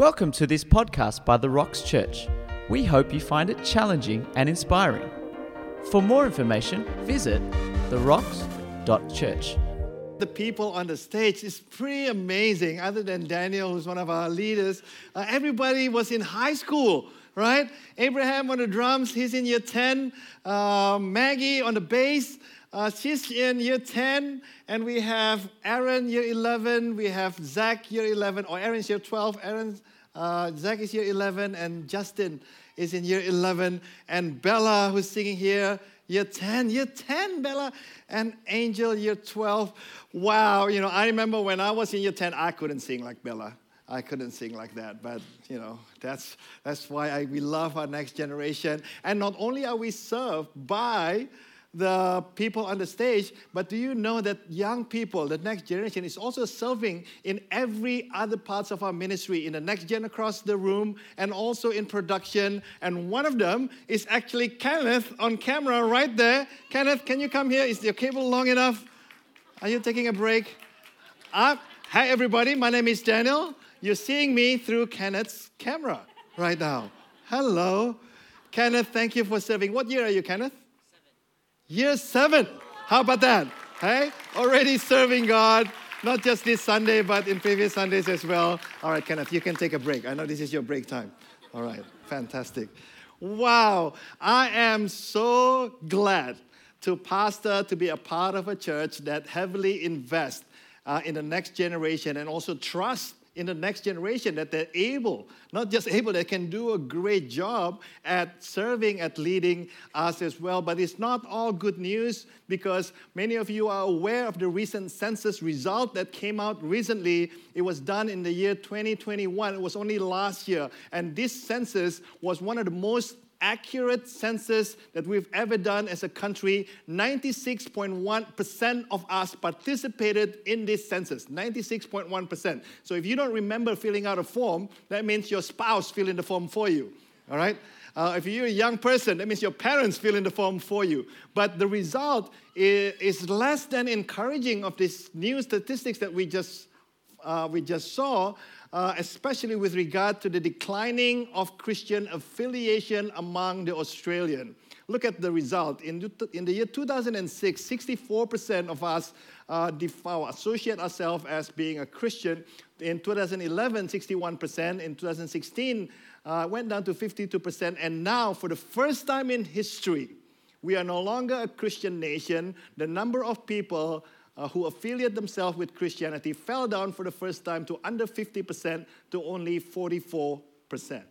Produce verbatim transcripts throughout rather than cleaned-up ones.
Welcome to this podcast by The Rocks Church. We hope you find it challenging and inspiring. For more information, visit the rocks dot church. The people on the stage is pretty amazing. Other than Daniel, who's one of our leaders, uh, everybody was in high school, right? Abraham on the drums, he's in year ten. Uh, Maggie on the bass. Uh, she's in year ten, and we have Aaron, year eleven. We have Zach, year eleven, or Aaron's year twelve. Aaron, uh, Zach is year eleven, and Justin is in year eleven. And Bella, who's singing here, year ten. Year ten, Bella. And Angel, year twelve. Wow, you know, I remember when I was in year ten, I couldn't sing like Bella. I couldn't sing like that, but you know, that's that's why I, we love our next generation. And not only are we served by the people on the stage, but do you know that young people, the next generation, is also serving in every other parts of our ministry, in the next gen across the room, and also in production. And one of them is actually Kenneth on camera right there. Kenneth, can you come here? Is your cable long enough? Are you taking a break? Uh, hi, everybody. My name is Daniel. You're seeing me through Kenneth's camera right now. Hello. Kenneth, thank you for serving. What year are you, Kenneth? Year seven. How about that? Hey, already serving God, not just this Sunday, but in previous Sundays as well. All right, Kenneth, you can take a break. I know this is your break time. All right, fantastic. Wow, I am so glad to pastor, to be a part of a church that heavily invests uh, in the next generation and also trusts in the next generation that they're able, not just able, they can do a great job at serving, at leading us as well. But it's not all good news, because many of you are aware of the recent census result that came out recently. It was done in the year twenty twenty-one. It was only last year. And this census was one of the most accurate census that we've ever done as a country. ninety-six point one percent of us participated in this census, ninety-six point one percent. So if you don't remember filling out a form, that means your spouse filled in the form for you, all right? Uh, if you're a young person, that means your parents fill in the form for you. But the result is, is less than encouraging of this new statistics that we just Uh, we just saw, uh, especially with regard to the declining of Christian affiliation among the Australian. Look at the result. In the, in the year two thousand six, sixty-four percent of us uh, def- associate ourselves as being a Christian. In two thousand eleven, sixty-one percent. In two thousand sixteen, uh, went down to fifty-two percent. And now, for the first time in history, we are no longer a Christian nation. The number of people Uh, who affiliate themselves with Christianity fell down for the first time to under fifty percent to only forty-four percent.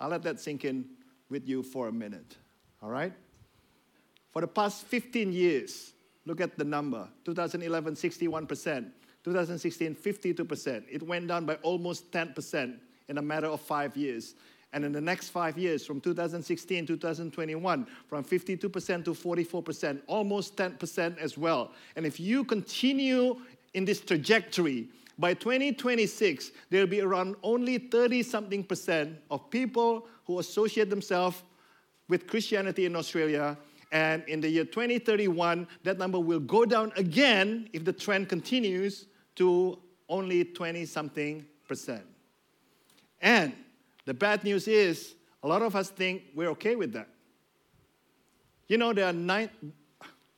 I'll let that sink in with you for a minute, all right? For the past fifteen years, look at the number. twenty eleven, sixty-one percent. twenty sixteen, fifty-two percent. It went down by almost ten percent in a matter of five years. And in the next five years, from two thousand sixteen to two thousand twenty-one, from fifty-two percent to forty-four percent, almost ten percent as well. And if you continue in this trajectory, by twenty twenty-six, there'll be around only thirty-something percent of people who associate themselves with Christianity in Australia. And in the year twenty thirty-one, that number will go down again, if the trend continues, to only twenty-something percent. And the bad news is, a lot of us think we're okay with that. You know, there are nine,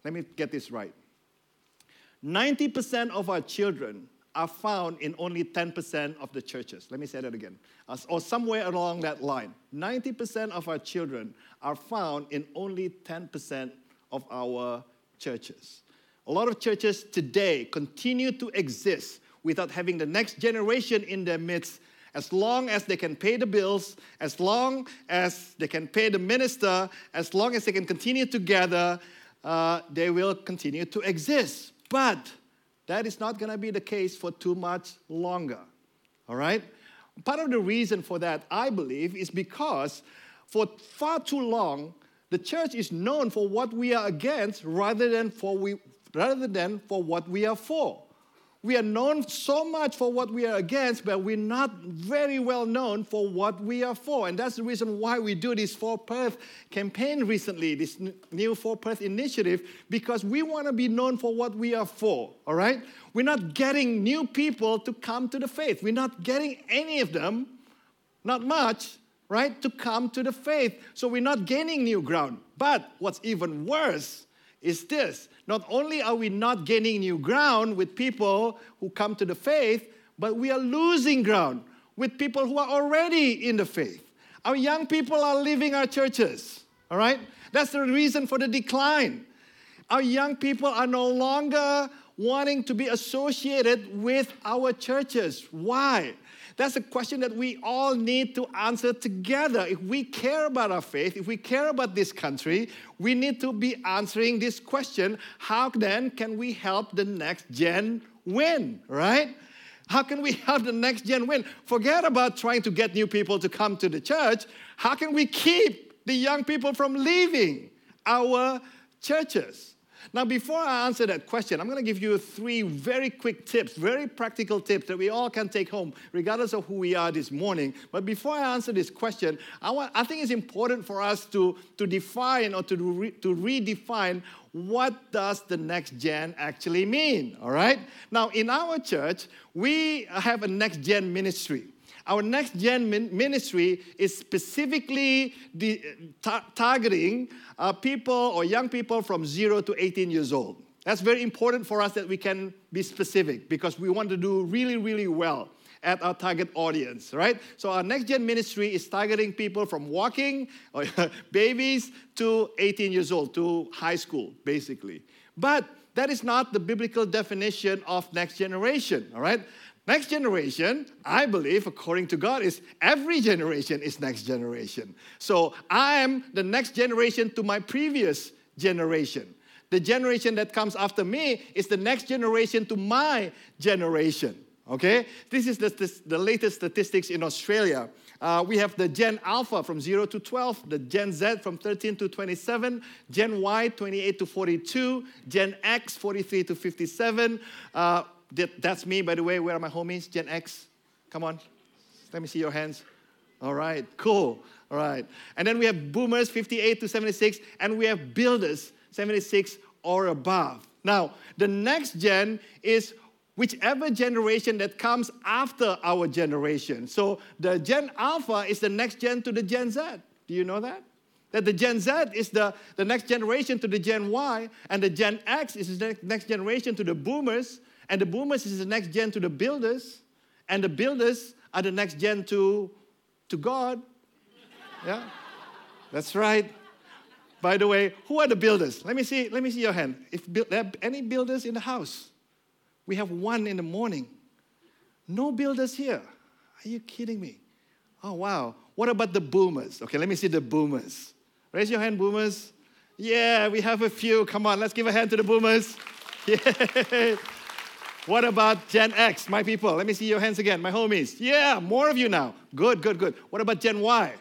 let me get this right. ninety percent of our children are found in only ten percent of the churches. Let me say that again. Or somewhere along that line. ninety percent of our children are found in only ten percent of our churches. A lot of churches today continue to exist without having the next generation in their midst. As long as they can pay the bills, as long as they can pay the minister, as long as they can continue to gather, uh, they will continue to exist. But that is not going to be the case for too much longer, all right? Part of the reason for that, I believe, is because for far too long, the church is known for what we are against rather than for we, rather than for what we are for. We are known so much for what we are against, but we're not very well known for what we are for. And that's the reason why we do this For Perth campaign recently, this new For Perth initiative, because we want to be known for what we are for, all right? We're not getting new people to come to the faith. We're not getting any of them not much, right, to come to the faith. So we're not gaining new ground. But what's even worse is this. Not only are we not gaining new ground with people who come to the faith, but we are losing ground with people who are already in the faith. Our young people are leaving our churches, all right? That's the reason for the decline. Our young people are no longer wanting to be associated with our churches. Why? That's a question that we all need to answer together. If we care about our faith, if we care about this country, we need to be answering this question. How then can we help the next gen win, right? How can we help the next gen win? Forget about trying to get new people to come to the church. How can we keep the young people from leaving our churches? Now, before I answer that question, I'm going to give you three very quick tips, very practical tips that we all can take home, regardless of who we are this morning. But before I answer this question, I want, I think it's important for us to, to define or to, re, to redefine what does the next gen actually mean, all right? Now, in our church, we have a next gen ministry. Our next gen ministry is specifically de- tar- targeting uh, people or young people from zero to eighteen years old. That's very important for us that we can be specific because we want to do really, really well at our target audience, right? So our next gen ministry is targeting people from walking or babies to eighteen years old, to high school, basically. But that is not the biblical definition of next generation, all right? Next generation, I believe, according to God, is every generation is next generation. So I am the next generation to my previous generation. The generation that comes after me is the next generation to my generation, okay? This is the, this, the latest statistics in Australia. Uh, we have the Gen Alpha from zero to twelve, the Gen Z from thirteen to twenty-seven, Gen Y twenty-eight to forty-two, Gen X forty-three to fifty-seven, uh, That's me, by the way. Where are my homies? Gen X? Come on. Let me see your hands. All right. Cool. All right. And then we have boomers, fifty-eight to seventy-six. And we have builders, seventy-six or above. Now, the next gen is whichever generation that comes after our generation. So the Gen Alpha is the next gen to the Gen Z. Do you know that? That the Gen Z is the, the next generation to the Gen Y. And the Gen X is the next generation to the boomers. And the boomers is the next gen to the builders, and the builders are the next gen to, to God. Yeah, that's right. By the way, who are the builders? Let me see. Let me see your hand. If there are any builders in the house, we have one in the morning. No builders here. Are you kidding me? Oh wow. What about the boomers? Okay, let me see the boomers. Raise your hand, boomers. Yeah, we have a few. Come on, let's give a hand to the boomers. Yeah. What about Gen X, my people? Let me see your hands again, my homies. Yeah, more of you now. Good, good, good. What about Gen Y?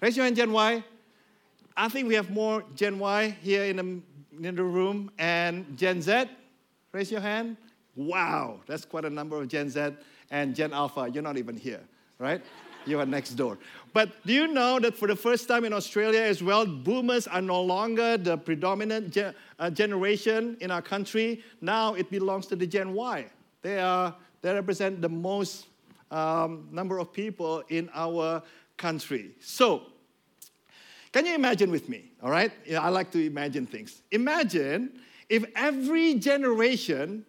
Raise your hand, Gen Y. I think we have more Gen Y here in the, in the room. And Gen Z, raise your hand. Wow, that's quite a number of Gen Z. And Gen Alpha, you're not even here, right? You are next door. But do you know that for the first time in Australia as well, boomers are no longer the predominant ge- uh, generation in our country. Now it belongs to the Gen Y. They are they represent the most um, number of people in our country. So, can you imagine with me, all right? Yeah, I like to imagine things. Imagine if every generation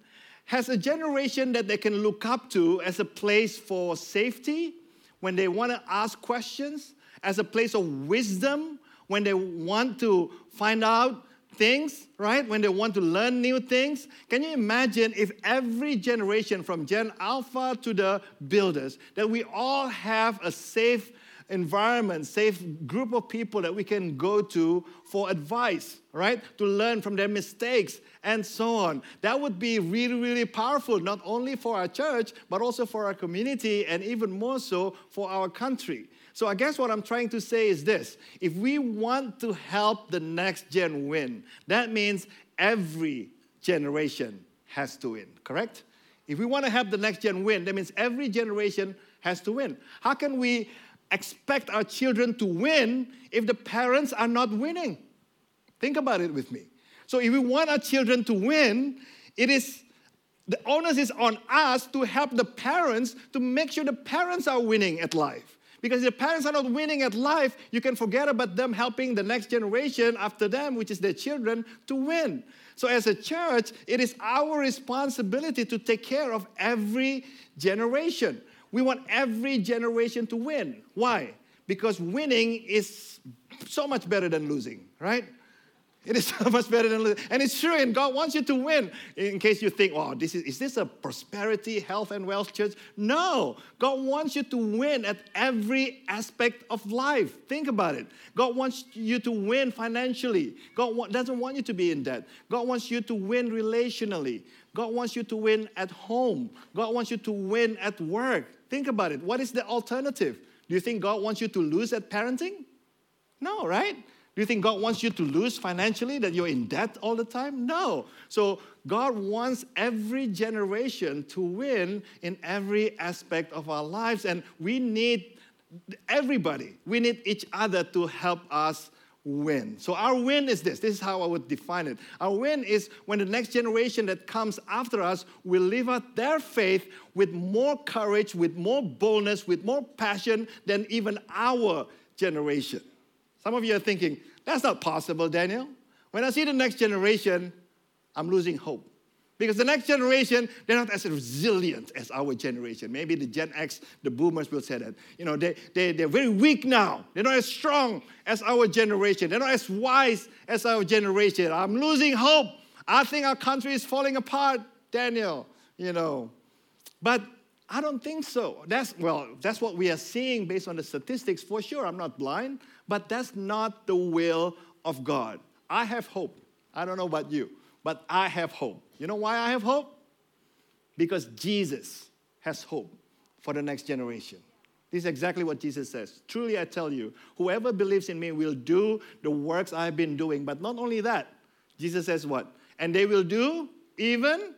has a generation that they can look up to as a place for safety, when they want to ask questions, as a place of wisdom, when they want to find out things, right? When they want to learn new things. Can you imagine if every generation from Gen Alpha to the builders, that we all have a safe environment, safe group of people that we can go to for advice, right? To learn from their mistakes and so on. That would be really, really powerful, not only for our church, but also for our community and even more so for our country. So I guess what I'm trying to say is this. If we want to help the next gen win, that means every generation has to win, correct? If we want to help the next gen win, that means every generation has to win. How can we expect our children to win if the parents are not winning? Think about it with me. So if we want our children to win, it is the onus is on us to help the parents to make sure the parents are winning at life. Because if the parents are not winning at life, you can forget about them helping the next generation after them, which is their children, to win. So as a church, it is our responsibility to take care of every generation. We want every generation to win. Why? Because winning is so much better than losing, right? It is so much better than losing. And it's true, and God wants you to win. In case you think, oh, this is, is this a prosperity, health, and wealth church? No. God wants you to win at every aspect of life. Think about it. God wants you to win financially. God wa- doesn't want you to be in debt. God wants you to win relationally. God wants you to win at home. God wants you to win at work. Think about it. What is the alternative? Do you think God wants you to lose at parenting? No, right? Do you think God wants you to lose financially, that you're in debt all the time? No. So God wants every generation to win in every aspect of our lives, and we need everybody. We need each other to help us win. So our win is this. This is how I would define it. Our win is when the next generation that comes after us will live out their faith with more courage, with more boldness, with more passion than even our generation. Some of you are thinking, that's not possible, Daniel. When I see the next generation, I'm losing hope. Because the next generation, they're not as resilient as our generation. Maybe the Gen X, the boomers will say that. You know, they, they, they're very weak now. They're not as strong as our generation. They're not as wise as our generation. I'm losing hope. I think our country is falling apart, Daniel, you know. But I don't think so. That's, well, that's what we are seeing based on the statistics for sure. I'm not blind, but that's not the will of God. I have hope. I don't know about you, but I have hope. You know why I have hope? Because Jesus has hope for the next generation. This is exactly what Jesus says. Truly, I tell you, whoever believes in me will do the works I've been doing. But not only that, Jesus says what? And they will do even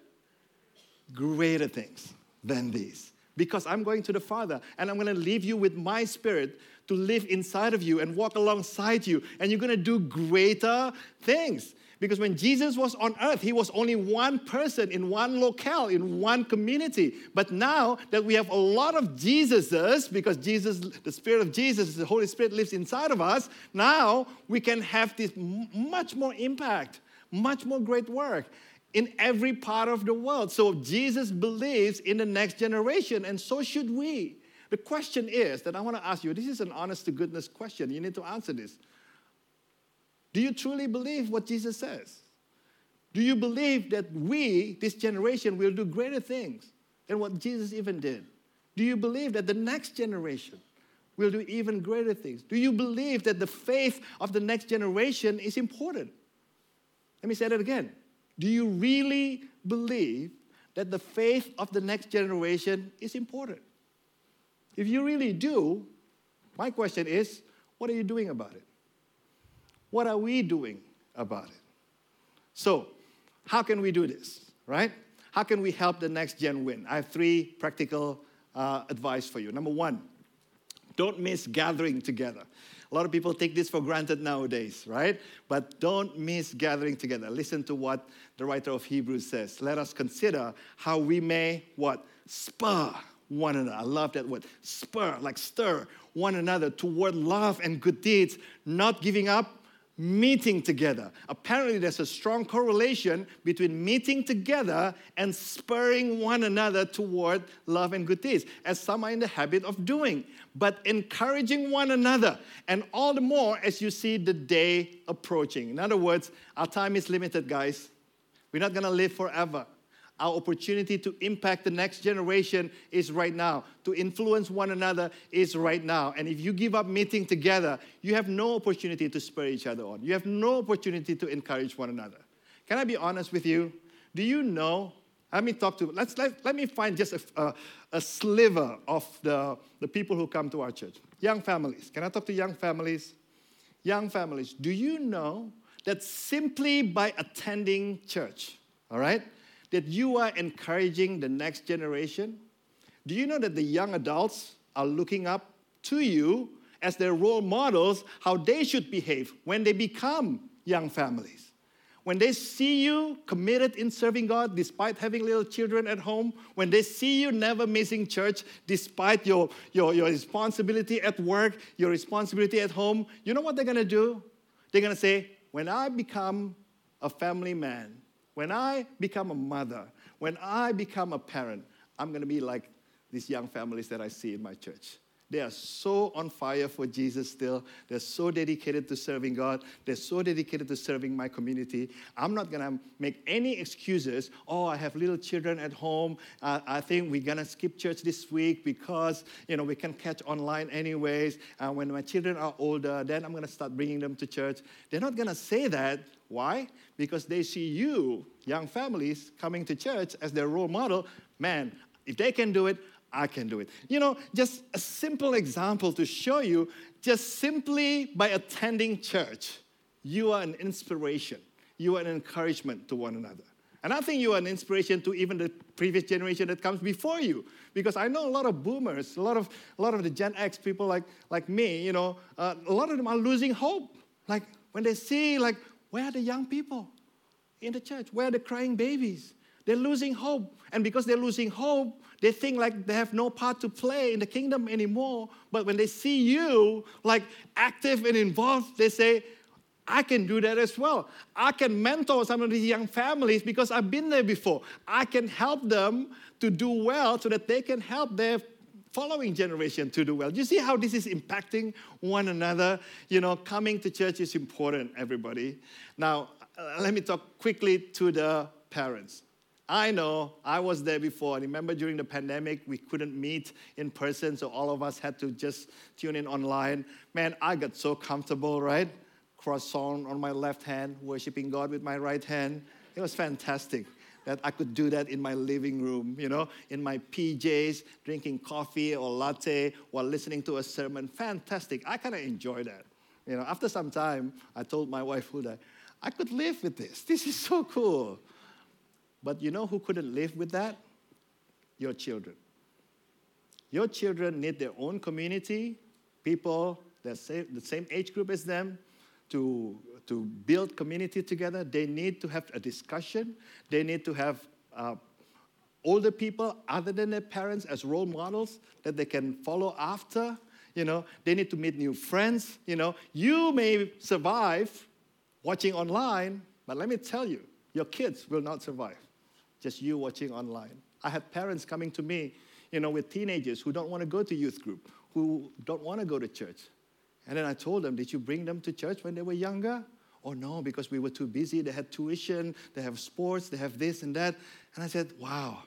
greater things than these, because I'm going to the Father, and I'm going to leave you with my Spirit to live inside of you and walk alongside you, and you're going to do greater things. Because when Jesus was on earth, he was only one person in one locale, in one community. But now that we have a lot of Jesuses, because Jesus, the Spirit of Jesus, the Holy Spirit lives inside of us, now we can have this much more impact, much more great work in every part of the world. So Jesus believes in the next generation, and so should we. The question is, that I want to ask you, this is an honest-to-goodness question. You need to answer this. Do you truly believe what Jesus says? Do you believe that we, this generation, will do greater things than what Jesus even did? Do you believe that the next generation will do even greater things? Do you believe that the faith of the next generation is important? Let me say that again. Do you really believe that the faith of the next generation is important? If you really do, my question is, what are you doing about it? What are we doing about it? So, how can we do this, right? How can we help the next gen win? I have three practical uh, advice for you. Number one, don't miss gathering together. A lot of people take this for granted nowadays, right? But don't miss gathering together. Listen to what the writer of Hebrews says. Let us consider how we may, what? Spur one another. I love that word. Spur, like stir one another toward love and good deeds, not giving up, meeting together. Apparently, there's a strong correlation between meeting together and spurring one another toward love and good deeds, as some are in the habit of doing, but encouraging one another, and all the more as you see the day approaching. In other words, our time is limited, guys. We're not going to live forever. Our opportunity to impact the next generation is right now. To influence one another is right now. And if you give up meeting together, you have no opportunity to spur each other on. You have no opportunity to encourage one another. Can I be honest with you? Do you know? Let me talk to, let's, let, let me find just a, a, a sliver of the, the people who come to our church. Young families. Can I talk to young families? Young families. Do you know that simply by attending church, all right, that you are encouraging the next generation? Do you know that the young adults are looking up to you as their role models, how they should behave when they become young families? when they see you committed in serving God despite having little children at home, when they see you never missing church despite your, your, your responsibility at work, your responsibility at home, you know what they're going to do? They're going to say, when I become a family man, when I become a mother, when I become a parent, I'm going to be like these young families that I see in my church. They are so on fire for Jesus still. They're so dedicated to serving God. They're so dedicated to serving my community. I'm not going to make any excuses. Oh, I have little children at home. Uh, I think we're going to skip church this week because, you know, we can catch online anyways. Uh, when my children are older, then I'm going to start bringing them to church. They're not going to say that. Why? Because they see you, young families, coming to church as their role model. Man, if they can do it, I can do it. You know, just a simple example to show you, just simply by attending church, you are an inspiration. You are an encouragement to one another. And I think you are an inspiration to even the previous generation that comes before you. Because I know a lot of boomers, a lot of a lot of the Gen X people like, like me, you know, uh, a lot of them are losing hope. Like, when they see, like, where are the young people in the church? Where are the crying babies? They're losing hope. And because they're losing hope, they think like they have no part to play in the kingdom anymore. But when they see you like active and involved, they say, I can do that as well. I can mentor some of these young families because I've been there before. I can help them to do well so that they can help their following generation to do well. You see how this is impacting one another? You know, coming to church is important, everybody. Now, uh, let me talk quickly to the parents. I know, I was there before. I remember during the pandemic, we couldn't meet in person, so all of us had to just tune in online. Man, I got so comfortable, right? Croissant on my left hand, worshiping God with my right hand. It was fantastic that I could do that in my living room, you know, in my P Js, drinking coffee or latte while listening to a sermon. Fantastic. I kind of enjoy that. You know, after some time, I told my wife, Huda, I could live with this. This is so cool. But you know who couldn't live with that? Your children. Your children need their own community, people the same, the same age group as them, to, to build community together. They need to have a discussion. They need to have uh, older people other than their parents as role models that they can follow after. You know, they need to meet new friends. You know, you may survive watching online, but let me tell you, your kids will not survive. Just you watching online. I had parents coming to me, you know, with teenagers who don't want to go to youth group, who don't want to go to church. And then I told them, did you bring them to church when they were younger? Oh, no, because we were too busy. They had tuition, they have sports, they have this and that. And I said, wow,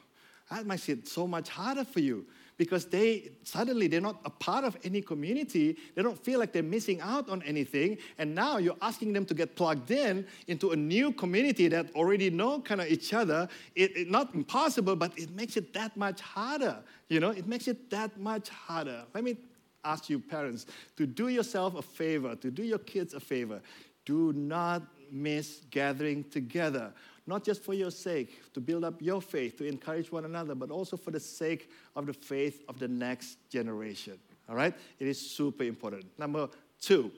that makes it so much harder for you because they suddenly they're not a part of any community. They don't feel like they're missing out on anything. And now you're asking them to get plugged in into a new community that already know kind of each other. It, it not impossible, but it makes it that much harder. You know, it makes it that much harder. Let me ask you, parents, to do yourself a favor, to do your kids a favor. Do not miss gathering together, not just for your sake, to build up your faith, to encourage one another, but also for the sake of the faith of the next generation, all right? It is super important. Number two,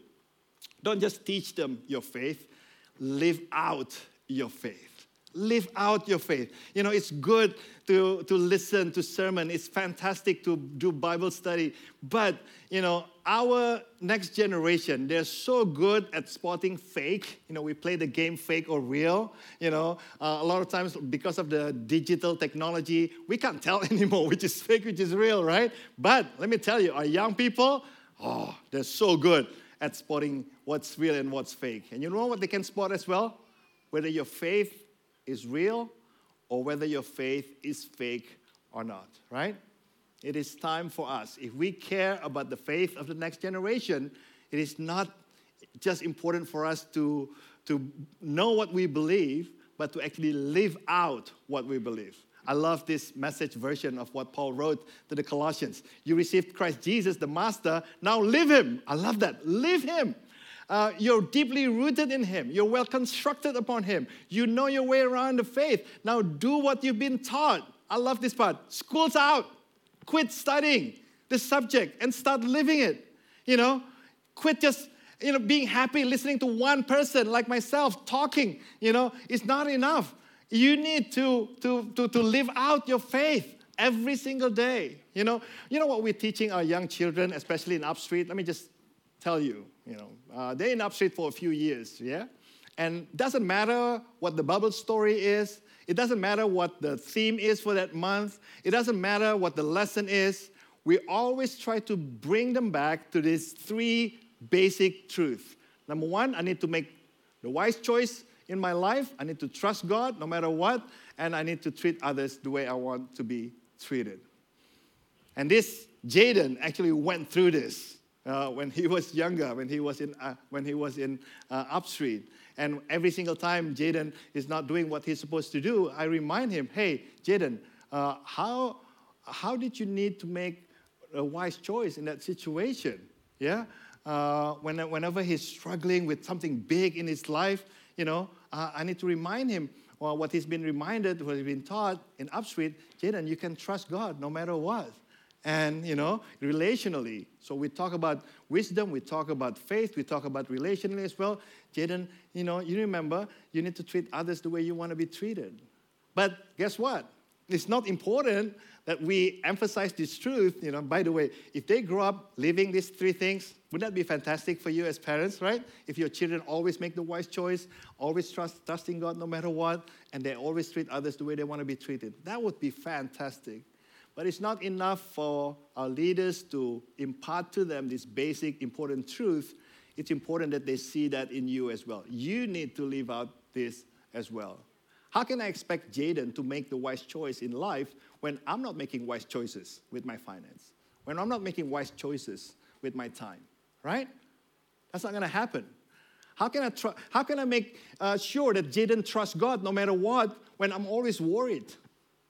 don't just teach them your faith, live out your faith. Live out your faith. You know, it's good to, to listen to sermon. It's fantastic to do Bible study. But, you know, our next generation, they're so good at spotting fake. You know, we play the game fake or real. You know, uh, a lot of times because of the digital technology, we can't tell anymore which is fake, which is real, right? But let me tell you, our young people, oh, they're so good at spotting what's real and what's fake. And you know what they can spot as well? Whether your faith is real or whether your faith is fake or not, right? It is time for us. If we care about the faith of the next generation, it is not just important for us to, to know what we believe, but to actually live out what we believe. I love this message version of what Paul wrote to the Colossians. You received Christ Jesus, the Master. Now live him. I love that. Live him. Uh, you're deeply rooted in him. You're well constructed upon him. You know your way around the faith. Now do what you've been taught. I love this part. School's out. Quit studying the subject and start living it. You know, quit just you know, being happy, listening to one person like myself talking, you know, is not enough. You need to, to, to, to live out your faith every single day. You know, you know what we're teaching our young children, especially in Upstreet? Let me just tell you, you know, uh, they're in Upstreet for a few years, yeah? And it doesn't matter what the Bible story is. It doesn't matter what the theme is for that month. It doesn't matter what the lesson is. We always try to bring them back to these three basic truths. Number one, I need to make the wise choice in my life. I need to trust God no matter what, and I need to treat others the way I want to be treated. And this, Jaden actually went through this uh, when he was younger, when he was in uh, when he was in uh, Upstreet. And every single time Jaden is not doing what he's supposed to do, I remind him, hey, Jaden, uh, how how did you need to make a wise choice in that situation? Yeah, uh, when, whenever he's struggling with something big in his life, you know, uh, I need to remind him, well, what he's been reminded, what he's been taught in Upstreet, Jaden, you can trust God no matter what. And, you know, relationally. So we talk about wisdom, we talk about faith, we talk about relationally as well. Jaden, you know, you remember, you need to treat others the way you want to be treated. But guess what? It's not important that we emphasize this truth. You know, by the way, if they grow up living these three things, wouldn't that be fantastic for you as parents, right? If your children always make the wise choice, always trust, trusting God no matter what, and they always treat others the way they want to be treated. That would be fantastic. But it's not enough for our leaders to impart to them this basic, important truth. It's important that they see that in you as well. You need to live out this as well. How can I expect Jaden to make the wise choice in life when I'm not making wise choices with my finance? When I'm not making wise choices with my time, right? That's not going to happen. How can I tr- How can I make uh, sure that Jaden trusts God no matter what when I'm always worried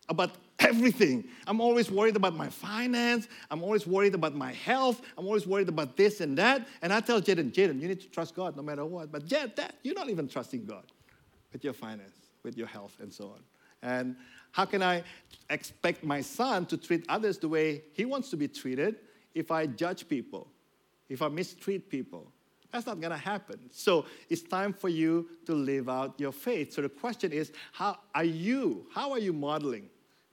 about everything? I'm always worried about my finance. I'm always worried about my health. I'm always worried about this and that. And I tell Jaden, Jaden, you need to trust God no matter what. But Jad, Dad, you're not even trusting God with your finance, with your health, and so on. And how can I expect my son to treat others the way he wants to be treated if I judge people, if I mistreat people? That's not going to happen. So it's time for you to live out your faith. So the question is, how are you, how are you modeling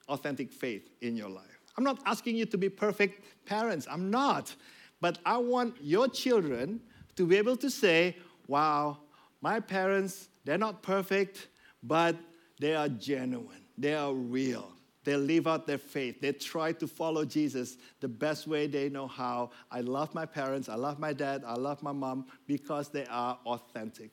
authentic faith in your life? I'm not asking you to be perfect parents. I'm not. But I want your children to be able to say, wow, my parents, they're not perfect, but they are genuine. They are real. They live out their faith. They try to follow Jesus the best way they know how. I love my parents. I love my dad. I love my mom because they are authentic.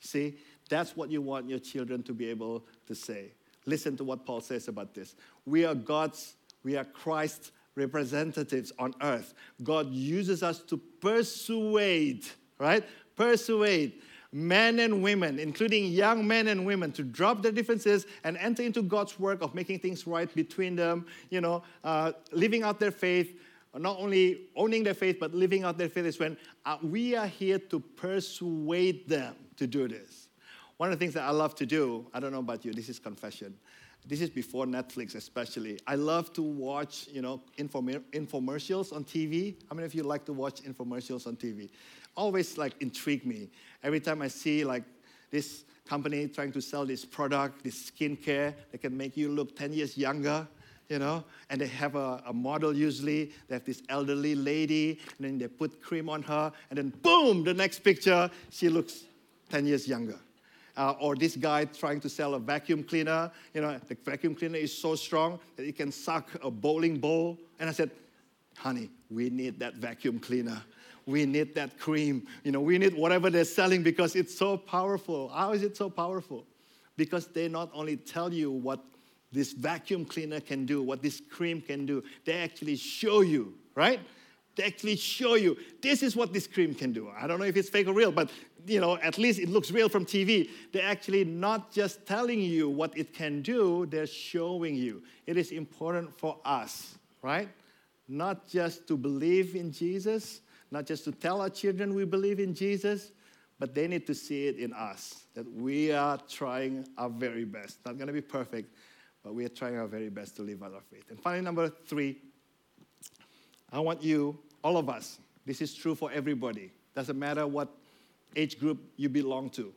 See, that's what you want your children to be able to say. Listen to what Paul says about this. We are God's, we are Christ's representatives on earth. God uses us to persuade, right? Persuade men and women, including young men and women, to drop their differences and enter into God's work of making things right between them, you know, uh, living out their faith, not only owning their faith, but living out their faith is when uh, we are here to persuade them to do this. One of the things that I love to do, I don't know about you, this is confession. This is before Netflix especially. I love to watch, you know, inform- infomercials on T V. How many of you like to watch infomercials on T V? Always, like, intrigue me. Every time I see, like, this company trying to sell this product, this skincare that can make you look ten years younger, you know, and they have a, a model usually. They have this elderly lady, and then they put cream on her, and then, boom, the next picture, she looks ten years younger. Uh, or this guy trying to sell a vacuum cleaner. You know, the vacuum cleaner is so strong that it can suck a bowling ball. And I said, honey, we need that vacuum cleaner. We need that cream. You know, we need whatever they're selling because it's so powerful. How is it so powerful? Because they not only tell you what this vacuum cleaner can do, what this cream can do, they actually show you, right? They actually show you, this is what this cream can do. I don't know if it's fake or real, but, you know, at least it looks real from T V. They're actually not just telling you what it can do, they're showing you. It is important for us, right? Not just to believe in Jesus, not just to tell our children we believe in Jesus, but they need to see it in us, that we are trying our very best. Not going to be perfect, but we are trying our very best to live out our faith. And finally, number three, I want you, all of us, this is true for everybody, Doesn't matter what age group you belong to.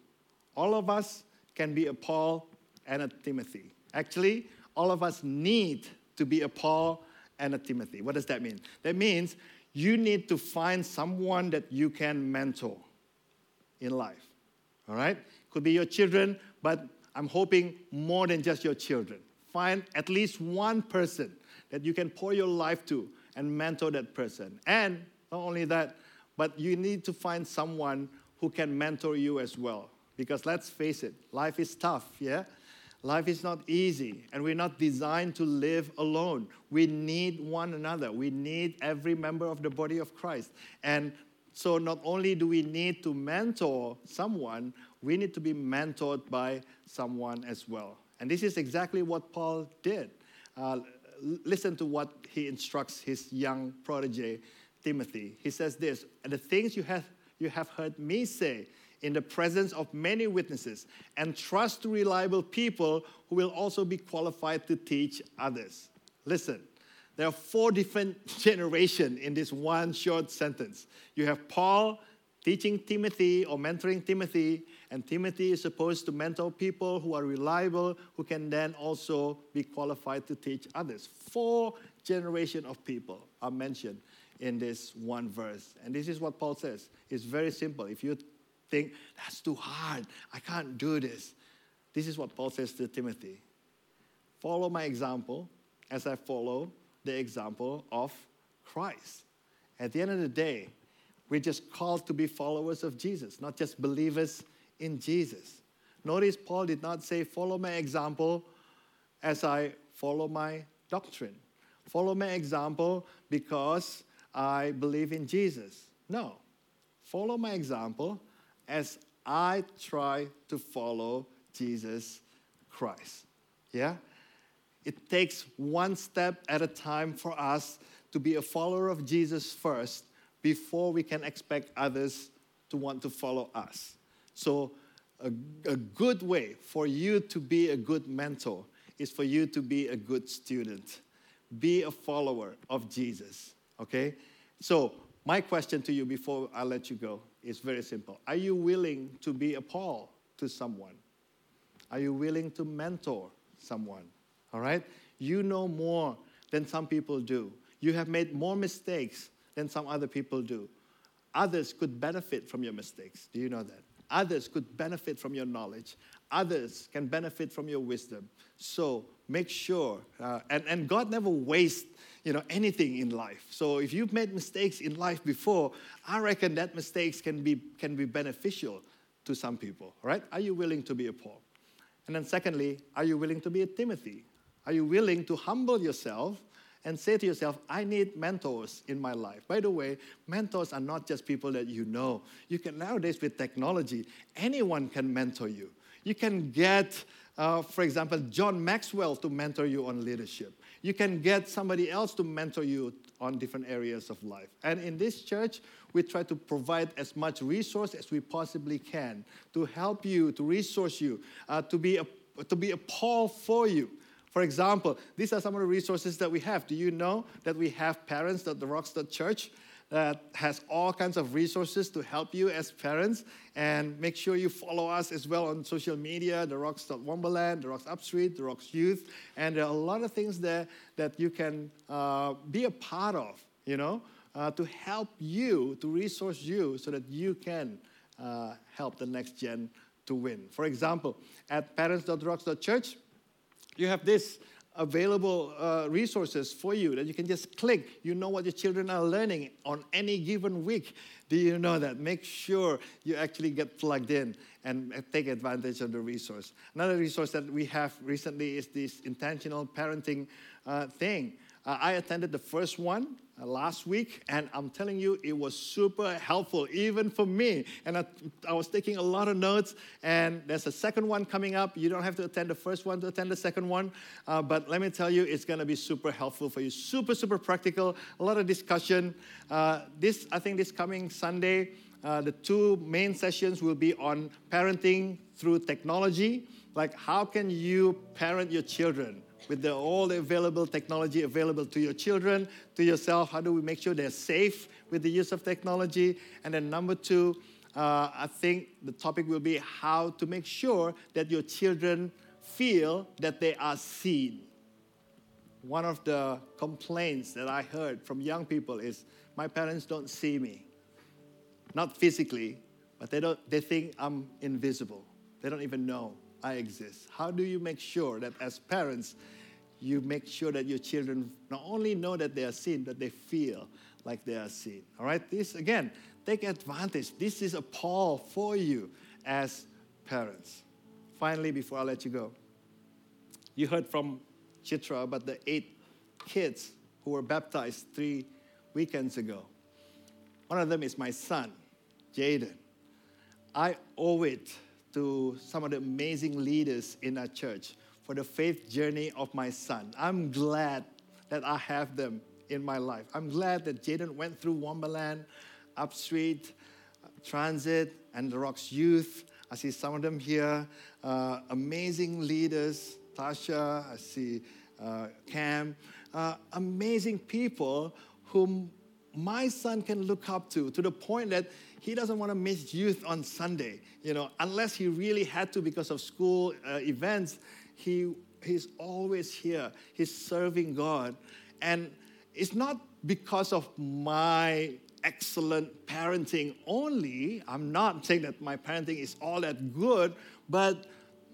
All of us can be a Paul and a Timothy. Actually, all of us need to be a Paul and a Timothy. What does that mean? That means you need to find someone that you can mentor in life. All right? Could be your children, but I'm hoping more than just your children. Find at least one person that you can pour your life to and mentor that person. And not only that, but you need to find someone who can mentor you as well. Because let's face it, life is tough, yeah? Life is not easy, and we're not designed to live alone. We need one another. We need every member of the body of Christ. And so not only do we need to mentor someone, we need to be mentored by someone as well. And this is exactly what Paul did. Uh, listen to what he instructs his young protege, Timothy. He says this, "The things you have you have heard me say in the presence of many witnesses, and trust to reliable people who will also be qualified to teach others." Listen, there are four different generations in this one short sentence. You have Paul teaching Timothy or mentoring Timothy, and Timothy is supposed to mentor people who are reliable, who can then also be qualified to teach others. Four generations of people are mentioned in this one verse. And this is what Paul says. It's very simple. If you think, that's too hard, I can't do this, this is what Paul says to Timothy. Follow my example as I follow the example of Christ. At the end of the day, we're just called to be followers of Jesus, not just believers in Jesus. Notice Paul did not say, follow my example as I follow my doctrine. Follow my example because I believe in Jesus. No. Follow my example as I try to follow Jesus Christ. Yeah? It takes one step at a time for us to be a follower of Jesus first, before we can expect others to want to follow us. So a, a good way for you to be a good mentor is for you to be a good student. Be a follower of Jesus, okay? So my question to you before I let you go is very simple. Are you willing to be a Paul to someone? Are you willing to mentor someone, all right? You know more than some people do. You have made more mistakes than some other people do. Others could benefit from your mistakes. Do you know that? Others could benefit from your knowledge. Others can benefit from your wisdom. So make sure, uh, and, and God never wastes, you know, anything in life. So if you've made mistakes in life before, I reckon that mistakes can be, can be beneficial to some people, right? Are you willing to be a Paul? And then secondly, are you willing to be a Timothy? Are you willing to humble yourself and say to yourself, I need mentors in my life? By the way, mentors are not just people that you know. You can nowadays with technology, anyone can mentor you. You can get, uh, for example, John Maxwell to mentor you on leadership. You can get somebody else to mentor you on different areas of life. And in this church, we try to provide as much resource as we possibly can to help you, to resource you, uh, to be a, to be a Paul for you. For example, these are some of the resources that we have. Do you know that we have parents dot the rocks dot church that has all kinds of resources to help you as parents? And make sure you follow us as well on social media, the rocks dot womberland, the rocks dot upstreet, the rocks dot youth. And there are a lot of things there that you can uh, be a part of, you know, uh, to help you, to resource you so that you can uh, help the next gen to win. For example, at parents dot the rocks dot church, you have this available uh, resources for you that you can just click. You know what your children are learning on any given week. Do you know that? Make sure you actually get plugged in and take advantage of the resource. Another resource that we have recently is this intentional parenting uh, thing. Uh, I attended the first one uh, last week, and I'm telling you, it was super helpful, even for me. And I, I was taking a lot of notes, and there's a second one coming up. You don't have to attend the first one to attend the second one, uh, but let me tell you, it's going to be super helpful for you, super, super practical, a lot of discussion. Uh, this, I think this coming Sunday, uh, the two main sessions will be on parenting through technology, like how can you parent your children with the, all the available technology available to your children, to yourself. How do we make sure they're safe with the use of technology? And then number two, uh, I think the topic will be how to make sure that your children feel that they are seen. One of the complaints that I heard from young people is, my parents don't see me. Not physically, but they don't. They think I'm invisible. They don't even know I exist. How do you make sure that as parents, you make sure that your children not only know that they are seen, but they feel like they are seen? All right, this, again, take advantage. This is a call for you as parents. Finally, before I let you go, you heard from Chitra about the eight kids who were baptized three weekends ago. One of them is my son, Jaden. I owe it to some of the amazing leaders in our church for the faith journey of my son. I'm glad that I have them in my life. I'm glad that Jaden went through Wumberland, Upstreet, Transit, and the Rocks Youth. I see some of them here, uh, amazing leaders, Tasha, I see uh, Cam, uh, amazing people whom my son can look up to, to the point that he doesn't want to miss youth on Sunday, you know, unless he really had to because of school uh, events. He he's always here. He's serving God. And it's not because of my excellent parenting only. I'm not saying that my parenting is all that good, but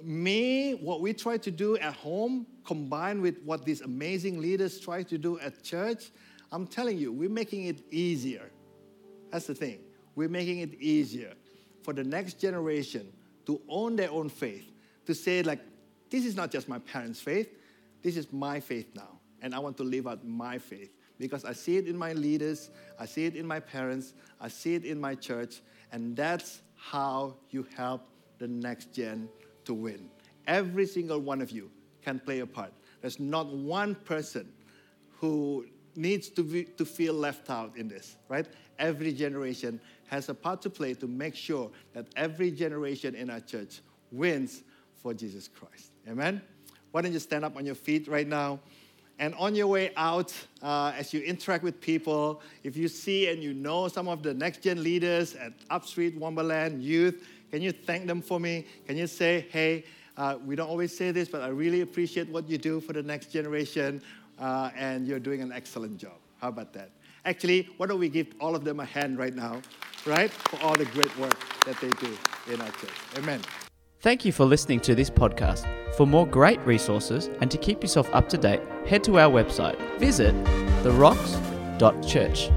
me, what we try to do at home, combined with what these amazing leaders try to do at church, I'm telling you, we're making it easier. That's the thing. We're making it easier for the next generation to own their own faith, to say, like, this is not just my parents' faith. This is my faith now, and I want to live out my faith because I see it in my leaders, I see it in my parents, I see it in my church, and that's how you help the next gen to win. Every single one of you can play a part. There's not one person who needs to be, to feel left out in this, right? Every generation has a part to play to make sure that every generation in our church wins for Jesus Christ. Amen? Why don't you stand up on your feet right now? And on your way out, uh, as you interact with people, if you see and you know some of the next-gen leaders at Upstreet, Wumberland, Youth, can you thank them for me? Can you say, hey, uh, we don't always say this, but I really appreciate what you do for the next generation. Uh, and you're doing an excellent job. How about that? Actually, why don't we give all of them a hand right now, right, for all the great work that they do in our church. Amen. Thank you for listening to this podcast. For more great resources and to keep yourself up to date, head to our website. Visit the rocks dot church.